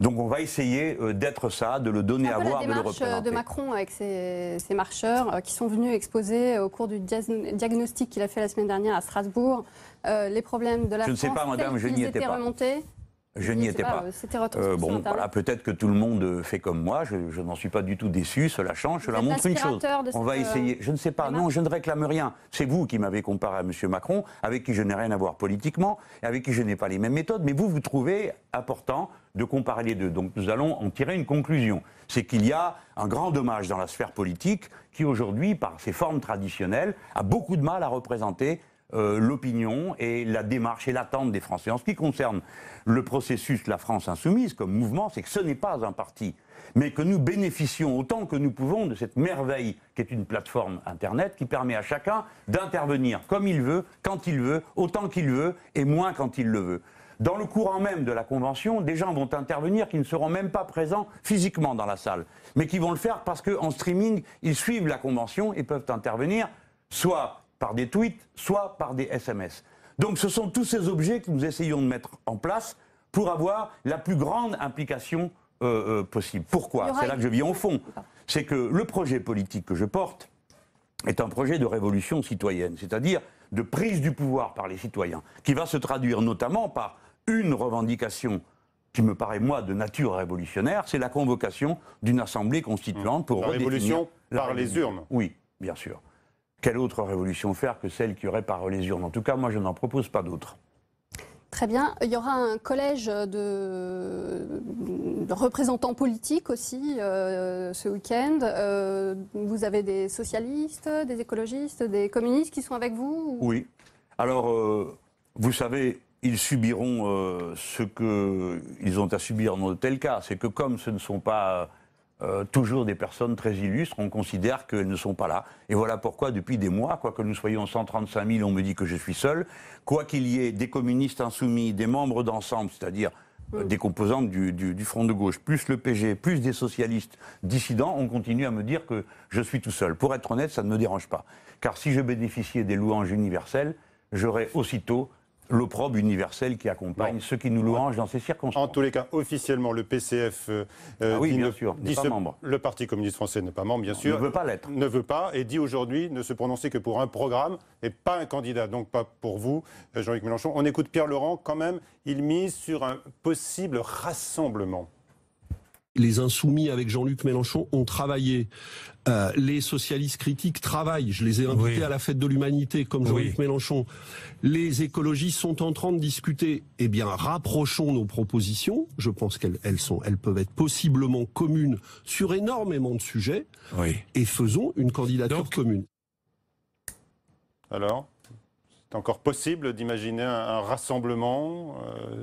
Donc on va essayer d'être ça, de le donner à voir, de le représenter. La démarche de Macron avec ses marcheurs qui sont venus exposer au cours du diagnostic qu'il a fait la semaine dernière à Strasbourg les problèmes de la France. Je ne sais pas, madame, je n'y étais pas. Je n'y étais pas. Bon, voilà, peut-être que tout le monde fait comme moi. Je n'en suis pas du tout déçu. Cela change. Cela montre une chose. On va essayer. Je ne sais pas. Non, je ne réclame rien. C'est vous qui m'avez comparé à M. Macron, avec qui je n'ai rien à voir politiquement, avec qui je n'ai pas les mêmes méthodes. Mais vous, vous trouvez important de comparer les deux. Donc nous allons en tirer une conclusion. C'est qu'il y a un grand dommage dans la sphère politique qui, aujourd'hui, par ses formes traditionnelles, a beaucoup de mal à représenter l'opinion et la démarche et l'attente des Français. En ce qui concerne le processus de la France Insoumise comme mouvement, c'est que ce n'est pas un parti, mais que nous bénéficions autant que nous pouvons de cette merveille qui est une plateforme Internet qui permet à chacun d'intervenir comme il veut, quand il veut, autant qu'il veut et moins quand il le veut. Dans le courant même de la Convention, des gens vont intervenir qui ne seront même pas présents physiquement dans la salle, mais qui vont le faire parce qu'en streaming, ils suivent la Convention et peuvent intervenir soit par des tweets, soit par des SMS. Donc ce sont tous ces objets que nous essayons de mettre en place pour avoir la plus grande implication possible. Pourquoi ? C'est là que je viens au fond. C'est que le projet politique que je porte est un projet de révolution citoyenne, c'est-à-dire de prise du pouvoir par les citoyens, qui va se traduire notamment par une revendication qui me paraît, moi, de nature révolutionnaire, c'est la convocation d'une assemblée constituante pour redéfinir... Révolution la par révolution. Les urnes. Oui, bien sûr. Quelle autre révolution faire que celle qui aurait par les urnes? En tout cas, moi, je n'en propose pas d'autre. Très bien. Il y aura un collège de représentants politiques aussi ce week-end. Vous avez des socialistes, des écologistes, des communistes qui sont avec vous? Oui. Alors, vous savez, ils subiront ce qu'ils ont à subir dans de tels cas. C'est que comme ce ne sont pas... toujours des personnes très illustres, on considère qu'elles ne sont pas là. Et voilà pourquoi, depuis des mois, quoique nous soyons 135 000, on me dit que je suis seul, quoi qu'il y ait des communistes insoumis, des membres d'ensemble, c'est-à-dire des composantes du front de gauche, plus le PG, plus des socialistes dissidents, on continue à me dire que je suis tout seul. Pour être honnête, ça ne me dérange pas. Car si je bénéficiais des louanges universelles, j'aurais aussitôt l'opprobre universel qui accompagne ceux qui nous louangent dans ces circonstances. En tous les cas, officiellement, le PCF, le Parti communiste français n'est pas membre, bien sûr. Ne veut pas l'être. Ne veut pas et dit aujourd'hui ne se prononcer que pour un programme et pas un candidat, donc pas pour vous, Jean-Luc Mélenchon. On écoute Pierre Laurent quand même, il mise sur un possible rassemblement. Les Insoumis avec Jean-Luc Mélenchon ont travaillé. Les socialistes critiques travaillent. Je les ai invités à la Fête de l'Humanité, comme Jean-Luc Mélenchon. Les écologistes sont en train de discuter. Eh bien, rapprochons nos propositions. Je pense qu'elles peuvent être possiblement communes sur énormément de sujets. Et faisons une candidature commune. Alors, c'est encore possible d'imaginer un rassemblement.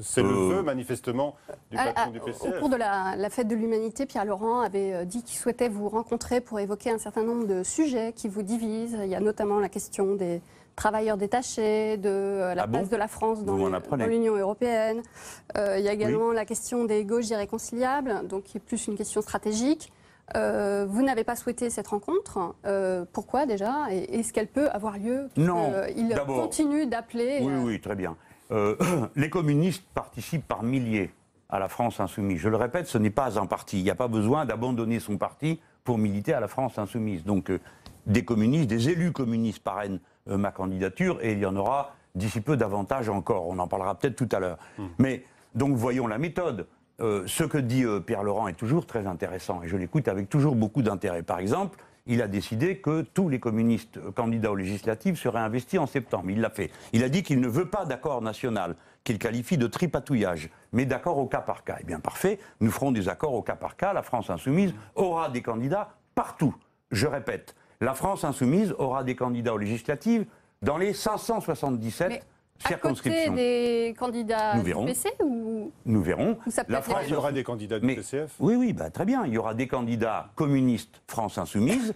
C'est le vœu, manifestement, du patron du PCF. Au cours de la Fête de l'Humanité, Pierre Laurent avait dit qu'il souhaitait vous rencontrer pour évoquer un certain nombre de sujets qui vous divisent. Il y a notamment la question des travailleurs détachés, de la place de la France dans l'Union européenne. Il y a également la question des gauches irréconciliables, donc qui est plus une question stratégique. Vous n'avez pas souhaité cette rencontre. Pourquoi déjà? Est-ce qu'elle peut avoir lieu? Non. Il continue d'appeler. Oui, très bien. Les communistes participent par milliers à la France Insoumise. Je le répète, ce n'est pas un parti. Il n'y a pas besoin d'abandonner son parti pour militer à la France Insoumise. Donc des communistes, des élus communistes parrainent ma candidature et il y en aura d'ici peu davantage encore. On en parlera peut-être tout à l'heure. Mais donc voyons la méthode. Ce que dit Pierre Laurent est toujours très intéressant et je l'écoute avec toujours beaucoup d'intérêt. Par exemple, il a décidé que tous les communistes candidats aux législatives seraient investis en septembre. Il l'a fait. Il a dit qu'il ne veut pas d'accord national, qu'il qualifie de tripatouillage, mais d'accord au cas par cas. Eh bien parfait, nous ferons des accords au cas par cas. La France Insoumise aura des candidats partout. Je répète, la France Insoumise aura des candidats aux législatives dans les 577 circonscriptions. À côté des candidats du PC ou... Nous verrons. La France... Il y aura des candidats du PCF. Oui, très bien. Il y aura des candidats communistes France Insoumise.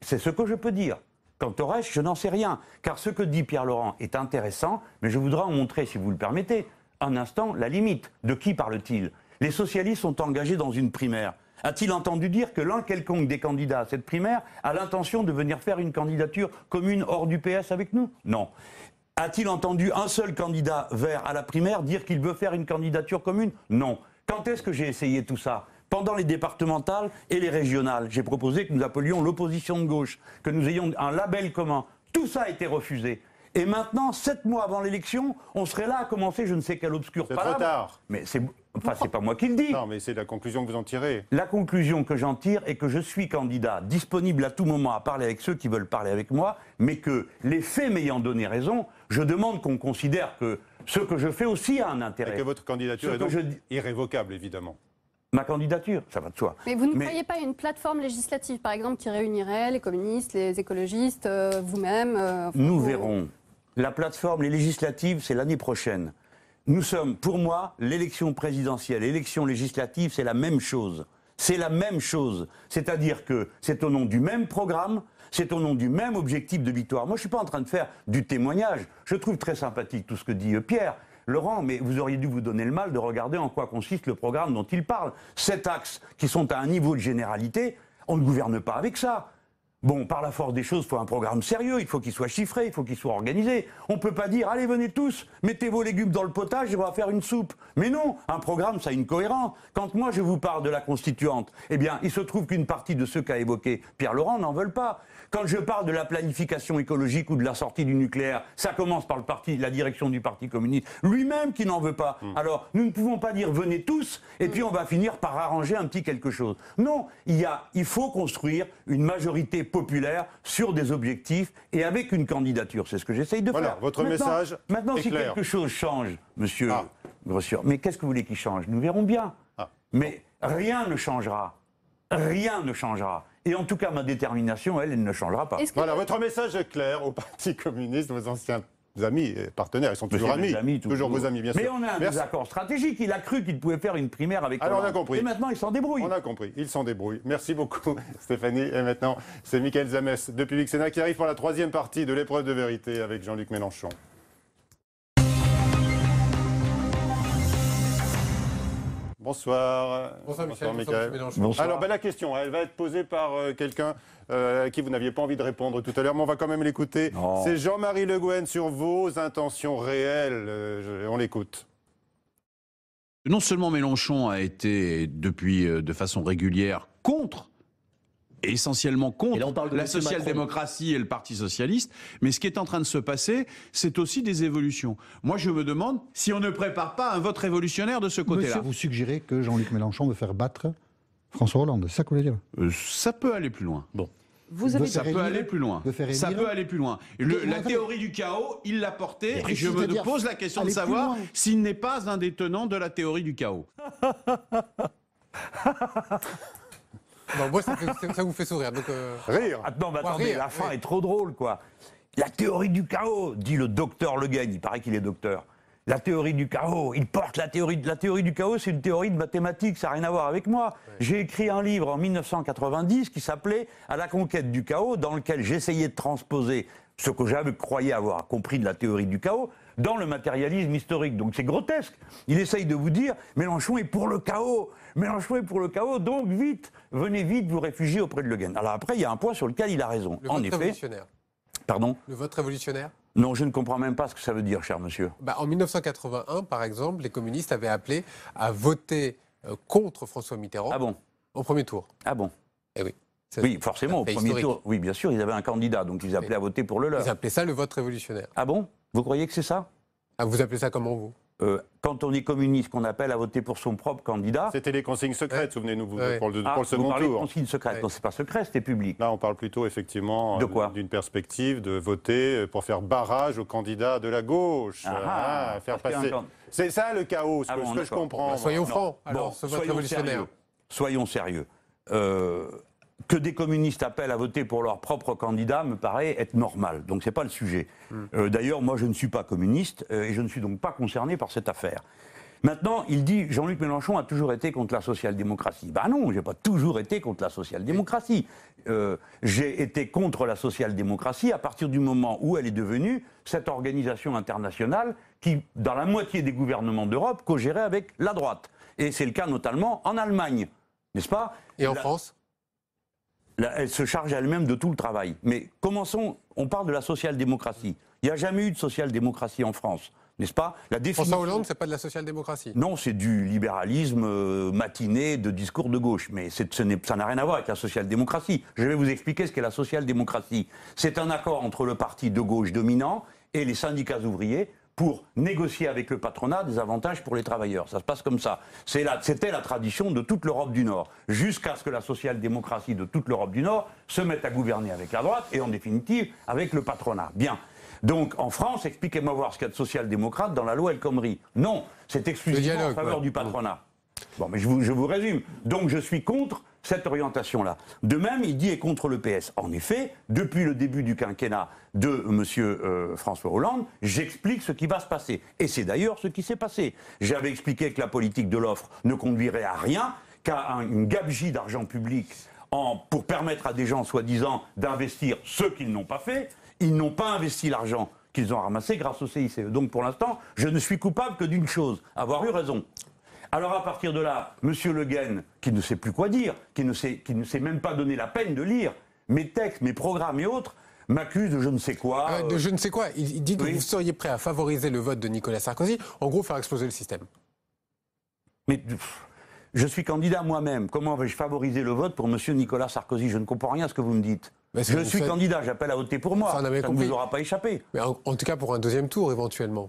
C'est ce que je peux dire. Quant au reste, je n'en sais rien. Car ce que dit Pierre Laurent est intéressant, mais je voudrais en montrer, si vous le permettez, un instant, la limite. De qui parle-t-il? Les socialistes sont engagés dans une primaire. A-t-il entendu dire que l'un quelconque des candidats à cette primaire a l'intention de venir faire une candidature commune hors du PS avec nous? Non. A-t-il entendu un seul candidat vert à la primaire dire qu'il veut faire une candidature commune? Non. Quand est-ce que j'ai essayé tout ça? Pendant les départementales et les régionales. J'ai proposé que nous appelions l'opposition de gauche, que nous ayons un label commun. Tout ça a été refusé. Et maintenant, 7 mois avant l'élection, on serait là à commencer je ne sais quelle obscure palabre. C'est trop tard. Mais c'est... Enfin, c'est pas moi qui le dis. Non, mais c'est la conclusion que vous en tirez. La conclusion que j'en tire est que je suis candidat, disponible à tout moment à parler avec ceux qui veulent parler avec moi, mais que les faits m'ayant donné raison, je demande qu'on considère que ce que je fais aussi a un intérêt. Et que votre candidature est donc irrévocable, évidemment. Ma candidature, ça va de soi. Mais vous ne croyez pas à une plateforme législative, par exemple, qui réunirait les communistes, les écologistes, vous-même Nous verrons. La plateforme, les législatives, c'est l'année prochaine. Nous sommes, pour moi, l'élection présidentielle, l'élection législative, c'est la même chose. C'est la même chose. C'est-à-dire que c'est au nom du même programme, c'est au nom du même objectif de victoire. Moi, je ne suis pas en train de faire du témoignage. Je trouve très sympathique tout ce que dit Pierre Laurent, mais vous auriez dû vous donner le mal de regarder en quoi consiste le programme dont il parle. 7 axes qui sont à un niveau de généralité, on ne gouverne pas avec ça. Bon, par la force des choses, il faut un programme sérieux, il faut qu'il soit chiffré, il faut qu'il soit organisé. On ne peut pas dire, allez, venez tous, mettez vos légumes dans le potage et on va faire une soupe. Mais non, un programme, ça a une cohérence. Quand moi, je vous parle de la Constituante, eh bien, il se trouve qu'une partie de ceux qu'a évoqué Pierre Laurent n'en veulent pas. Quand je parle de la planification écologique ou de la sortie du nucléaire, ça commence par la direction du Parti communiste, lui-même qui n'en veut pas. Alors, nous ne pouvons pas dire, venez tous, et puis on va finir par arranger un petit quelque chose. Non, il faut construire une majorité populaire sur des objectifs et avec une candidature. C'est ce que j'essaye de faire. Voilà, votre message est clair. Maintenant, si quelque chose change, monsieur Grossier, mais qu'est-ce que vous voulez qu'il change? Nous verrons bien. Mais rien ne changera. Rien ne changera. Et en tout cas, ma détermination, elle ne changera pas. Voilà, votre message est clair au Parti communiste, vos anciens amis et partenaires. Ils sont toujours amis, toujours vos amis, bien sûr. Mais on a un désaccord stratégique. Il a cru qu'il pouvait faire une primaire avec Hollande. Alors on a compris. Et maintenant, il s'en débrouille. On a compris, il s'en débrouille. Merci beaucoup, Stéphanie. Et maintenant, c'est Michaël Zemmès de Public Sénat qui arrive pour la 3e partie de l'épreuve de vérité avec Jean-Luc Mélenchon. Bonsoir. Bonsoir, Michaël. Bonsoir. Alors, la question, elle va être posée par quelqu'un à qui vous n'aviez pas envie de répondre tout à l'heure, mais on va quand même l'écouter. C'est Jean-Marie Le Guen sur vos intentions réelles. On l'écoute. Non seulement Mélenchon a été, depuis, de façon régulière, contre, et essentiellement contre, la social-démocratie et le Parti socialiste, mais ce qui est en train de se passer, c'est aussi des évolutions. Moi, je me demande si on ne prépare pas un vote révolutionnaire de ce côté-là. Monsieur, vous suggérez que Jean-Luc Mélenchon veut faire battre François Hollande, c'est ça que vous voulez dire ? Ça peut aller plus loin. Bon. Ça peut aller plus loin. Ça peut aller plus loin. La théorie du chaos, il l'a portée. Et je me pose la question de savoir s'il n'est pas un des tenants de la théorie du chaos. Non, moi, ça vous fait sourire. Donc rire. Ah, non, mais attendez, rire, la fin est trop drôle, quoi. La théorie du chaos, dit le docteur Le Guen, il paraît qu'il est docteur. La théorie du chaos, il porte la théorie. La théorie du chaos, c'est une théorie de mathématiques, ça n'a rien à voir avec moi. Ouais. J'ai écrit un livre en 1990 qui s'appelait « À la conquête du chaos », dans lequel j'essayais de transposer ce que j'avais croyé avoir compris de la théorie du chaos dans le matérialisme historique. Donc c'est grotesque. Il essaye de vous dire « Mélenchon est pour le chaos ». Mélenchon est pour le chaos, donc vite, venez vite vous réfugier auprès de Le Guen. Alors après, il y a un point sur lequel il a raison. Le vote révolutionnaire. Pardon ? Le vote révolutionnaire ? Non, je ne comprends même pas ce que ça veut dire, cher monsieur. Bah, en 1981, par exemple, les communistes avaient appelé à voter contre François Mitterrand au premier tour. Ah bon ? Eh oui. Oui, forcément, au premier tour. Oui, bien sûr, ils avaient un candidat, donc ils appelaient à voter pour le leur. Ils appelaient ça le vote révolutionnaire. Ah bon ? Vous croyez que c'est ça ? Ah, vous appelez ça comment, vous ? Quand on est communiste, qu'on appelle à voter pour son propre candidat... C'était les consignes secrètes, souvenez-nous, pour le second tour. Les consignes secrètes, non, c'est pas secret, c'était public. Là, on parle plutôt, effectivement, d'une perspective de voter pour faire barrage aux candidats de la gauche. Faire passer... C'est ça, le chaos, ce que je comprends. Bah, soyons francs, alors, ce vote révolutionnaire. Soyons sérieux. Que des communistes appellent à voter pour leur propre candidat me paraît être normal. Donc c'est pas le sujet. D'ailleurs, moi je ne suis pas communiste et je ne suis donc pas concerné par cette affaire. Maintenant, il dit Jean-Luc Mélenchon a toujours été contre la social-démocratie. Ben non, j'ai pas toujours été contre la social-démocratie. J'ai été contre la social-démocratie à partir du moment où elle est devenue cette organisation internationale qui, dans la moitié des gouvernements d'Europe, co-gérait avec la droite. Et c'est le cas notamment en Allemagne, n'est-ce pas ? Et en France ? Elle se charge elle-même de tout le travail. Mais commençons, on parle de la social-démocratie. Il n'y a jamais eu de social-démocratie en France, n'est-ce pas ? La définition... François Hollande, c'est pas de la social-démocratie. Non, c'est du libéralisme matiné de discours de gauche. Mais ça n'a rien à voir avec la social-démocratie. Je vais vous expliquer ce qu'est la social-démocratie. C'est un accord entre le parti de gauche dominant et les syndicats ouvriers pour négocier avec le patronat des avantages pour les travailleurs. Ça se passe comme ça. C'était la tradition de toute l'Europe du Nord, jusqu'à ce que la social-démocratie de toute l'Europe du Nord se mette à gouverner avec la droite et en définitive avec le patronat. Bien. Donc en France, expliquez-moi voir ce qu'il y a de social-démocrate dans la loi El Khomri. Non, c'est exclusivement dialogue, en faveur du patronat. Bon, mais je vous résume. Donc je suis contre cette orientation-là. De même, il dit est contre le PS. En effet, depuis le début du quinquennat de M. François Hollande, j'explique ce qui va se passer. Et c'est d'ailleurs ce qui s'est passé. J'avais expliqué que la politique de l'offre ne conduirait à rien, qu'à une gabegie d'argent public pour permettre à des gens, soi-disant, d'investir ce qu'ils n'ont pas fait. Ils n'ont pas investi l'argent qu'ils ont ramassé grâce au CICE. Donc pour l'instant, je ne suis coupable que d'une chose, avoir eu raison. Alors à partir de là, M. Le Guen, qui ne sait plus quoi dire, qui ne s'est même pas donné la peine de lire mes textes, mes programmes et autres, m'accuse de je ne sais quoi. De je ne sais quoi. Il dit que oui. Vous seriez prêt à favoriser le vote de Nicolas Sarkozy, en gros faire exploser le système. Mais je suis candidat moi-même. Comment vais-je favoriser le vote pour M. Nicolas Sarkozy? Je ne comprends rien à ce que vous me dites. Je suis candidat, j'appelle à voter pour moi. Ça ne vous aura pas échappé. Mais en tout cas pour un deuxième tour éventuellement.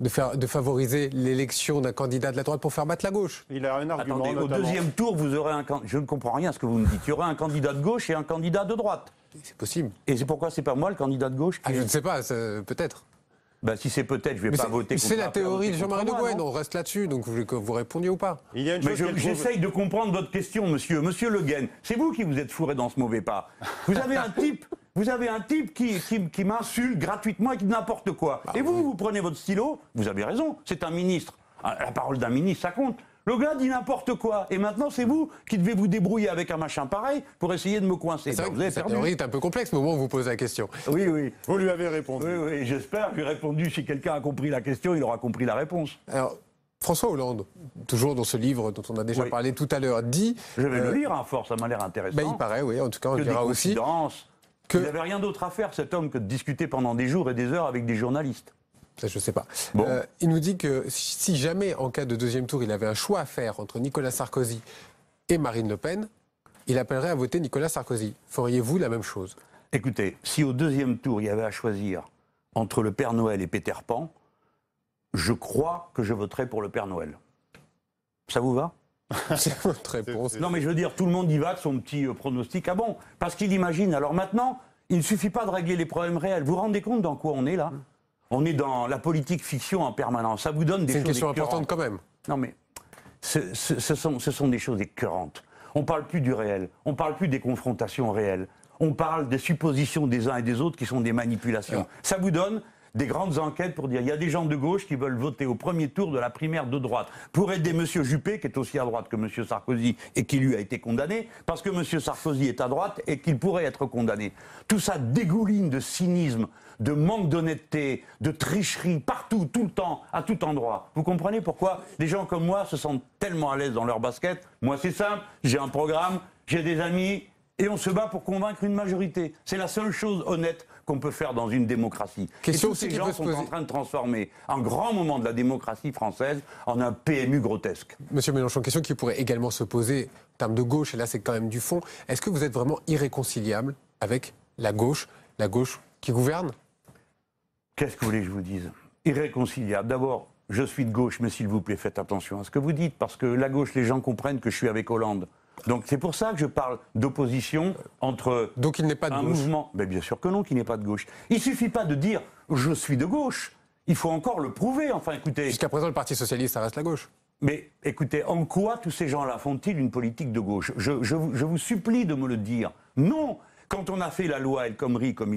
De favoriser l'élection d'un candidat de la droite pour faire battre la gauche. Il a un argument. Attendez, notamment... Au deuxième tour, vous aurez un... Je ne comprends rien à ce que vous me dites. Il y aura un candidat de gauche et un candidat de droite. C'est possible. Et c'est pourquoi c'est pas moi le candidat de gauche qui... je ne sais pas, peut-être. Ben, si c'est peut-être, je ne vais pas voter contre. C'est la théorie de Jean-Marie Le Guen, on reste là-dessus, donc vous voulez que vous répondiez ou pas? J'essaye de comprendre votre question, monsieur. Monsieur Le Guen, c'est vous qui vous êtes fourré dans ce mauvais pas. Vous avez un type... Vous avez un type qui m'insulte gratuitement et qui n'importe quoi. Et vous prenez votre stylo, vous avez raison, c'est un ministre. La parole d'un ministre, ça compte. Le gars dit n'importe quoi. Et maintenant, c'est vous qui devez vous débrouiller avec un machin pareil pour essayer de me coincer. C'est vrai que cette théorie est un peu complexe au moment où vous posez la question. Oui, oui. Vous lui avez répondu. Oui, oui, j'espère que j'ai répondu. Si quelqu'un a compris la question, il aura compris la réponse. Alors... François Hollande, toujours dans ce livre dont on a déjà parlé tout à l'heure, dit... Je vais le lire, à force, ça m'a l'air intéressant. Ben, il paraît, oui, en tout cas, on le dira aussi... Il n'avait rien d'autre à faire, cet homme, que de discuter pendant des jours et des heures avec des journalistes. Ça, je ne sais pas. Bon. Il nous dit que si jamais, en cas de deuxième tour, il avait un choix à faire entre Nicolas Sarkozy et Marine Le Pen, il appellerait à voter Nicolas Sarkozy. Feriez-vous la même chose? Écoutez, si au deuxième tour, il y avait à choisir entre le Père Noël et Peter Pan, je crois que je voterais pour le Père Noël. Ça vous va? C'est votre réponse. Non mais je veux dire, tout le monde y va de son petit pronostic. Ah bon? Parce qu'il imagine. Alors maintenant, il ne suffit pas de régler les problèmes réels. Vous vous rendez compte dans quoi on est là? On est dans la politique fiction en permanence. Ça vous donne des choses. C'est une question importante quand même. Non mais ce sont des choses écœurantes. On ne parle plus du réel. On ne parle plus des confrontations réelles. On parle des suppositions des uns et des autres qui sont des manipulations. Ça vous donne des grandes enquêtes pour dire il y a des gens de gauche qui veulent voter au premier tour de la primaire de droite pour aider M. Juppé, qui est aussi à droite que M. Sarkozy et qui lui a été condamné, parce que M. Sarkozy est à droite et qu'il pourrait être condamné. Tout ça dégouline de cynisme, de manque d'honnêteté, de tricherie, partout, tout le temps, à tout endroit. Vous comprenez pourquoi des gens comme moi se sentent tellement à l'aise dans leur basket? Moi c'est simple, j'ai un programme, j'ai des amis... Et on se bat pour convaincre une majorité. C'est la seule chose honnête qu'on peut faire dans une démocratie. Question. Et tous ces gens sont en train de transformer un grand moment de la démocratie française en un PMU grotesque. Monsieur Mélenchon, question qui pourrait également se poser en termes de gauche, et là c'est quand même du fond. Est-ce que vous êtes vraiment irréconciliable avec la gauche qui gouverne? Qu'est-ce que vous voulez que je vous dise? Irréconciliable. D'abord, je suis de gauche, mais s'il vous plaît, faites attention à ce que vous dites, parce que la gauche, les gens comprennent que je suis avec Hollande. Donc c'est pour ça que je parle d'opposition entre donc il n'est pas de un gauche. Mouvement... Mais bien sûr que non, qu'il n'est pas de gauche. Il ne suffit pas de dire « je suis de gauche ». Il faut encore le prouver, enfin écoutez... Jusqu'à présent, le Parti socialiste, ça reste la gauche. Mais écoutez, en quoi tous ces gens-là font-ils une politique de gauche? Je vous supplie de me le dire. Non. Quand on a fait la loi El Khomri comme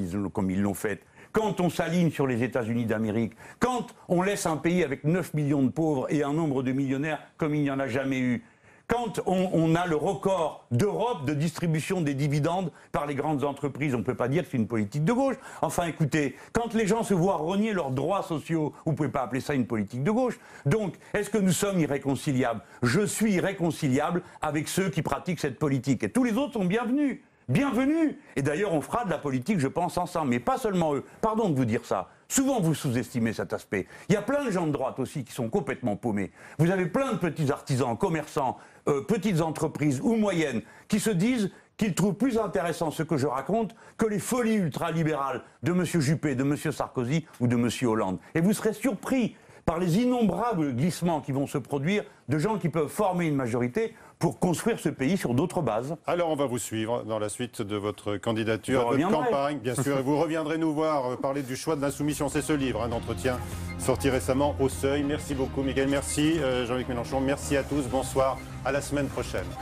ils l'ont faite, quand on s'aligne sur les États-Unis d'Amérique, quand on laisse un pays avec 9 millions de pauvres et un nombre de millionnaires comme il n'y en a jamais eu, quand on a le record d'Europe de distribution des dividendes par les grandes entreprises, on ne peut pas dire que c'est une politique de gauche. Enfin, écoutez, quand les gens se voient renier leurs droits sociaux, vous ne pouvez pas appeler ça une politique de gauche. Donc, est-ce que nous sommes irréconciliables? Je suis irréconciliable avec ceux qui pratiquent cette politique. Et tous les autres sont bienvenus. Bienvenus. Et d'ailleurs, on fera de la politique, je pense, ensemble. Mais pas seulement eux. Pardon de vous dire ça. Souvent, vous sous-estimez cet aspect. Il y a plein de gens de droite aussi qui sont complètement paumés. Vous avez plein de petits artisans, commerçants, petites entreprises ou moyennes qui se disent qu'il trouve plus intéressant ce que je raconte que les folies ultralibérales de M. Juppé, de M. Sarkozy ou de M. Hollande. Et vous serez surpris par les innombrables glissements qui vont se produire de gens qui peuvent former une majorité pour construire ce pays sur d'autres bases. Alors on va vous suivre dans la suite de votre candidature, de votre campagne, bien sûr. Et vous reviendrez nous voir parler du choix de l'insoumission. C'est ce livre, un entretien sorti récemment au Seuil. Merci beaucoup Michaël, merci Jean-Luc Mélenchon, merci à tous. Bonsoir, à la semaine prochaine.